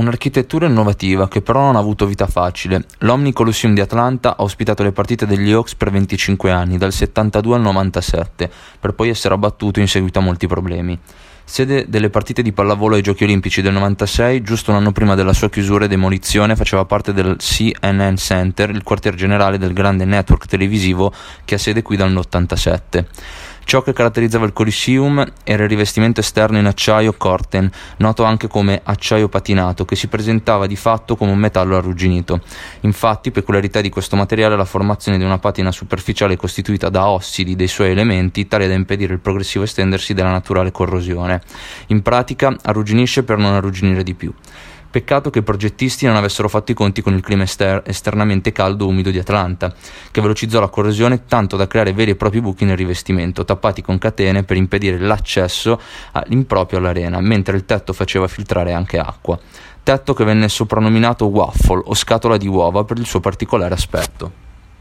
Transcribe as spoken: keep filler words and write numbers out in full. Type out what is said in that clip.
Un'architettura innovativa che però non ha avuto vita facile. L'Omni Coliseum di Atlanta ha ospitato le partite degli Hawks per venticinque anni, dal settantadue al novantasette, per poi essere abbattuto in seguito a molti problemi. Sede delle partite di pallavolo ai Giochi Olimpici del novantasei, giusto un anno prima della sua chiusura e demolizione, faceva parte del C N N Center, il quartier generale del grande network televisivo che ha sede qui dal ottantasette. Ciò che caratterizzava il Coliseum era il rivestimento esterno in acciaio Corten, noto anche come acciaio patinato, che si presentava di fatto come un metallo arrugginito. Infatti, peculiarità di questo materiale è la formazione di una patina superficiale costituita da ossidi dei suoi elementi, tale da impedire il progressivo estendersi della naturale corrosione. In pratica arrugginisce per non arrugginire di più. Peccato che i progettisti non avessero fatto i conti con il clima ester- esternamente caldo e umido di Atlanta, che velocizzò la corrosione tanto da creare veri e propri buchi nel rivestimento, tappati con catene per impedire l'accesso all'improprio all'arena, mentre il tetto faceva filtrare anche acqua. Tetto che venne soprannominato waffle o scatola di uova per il suo particolare aspetto.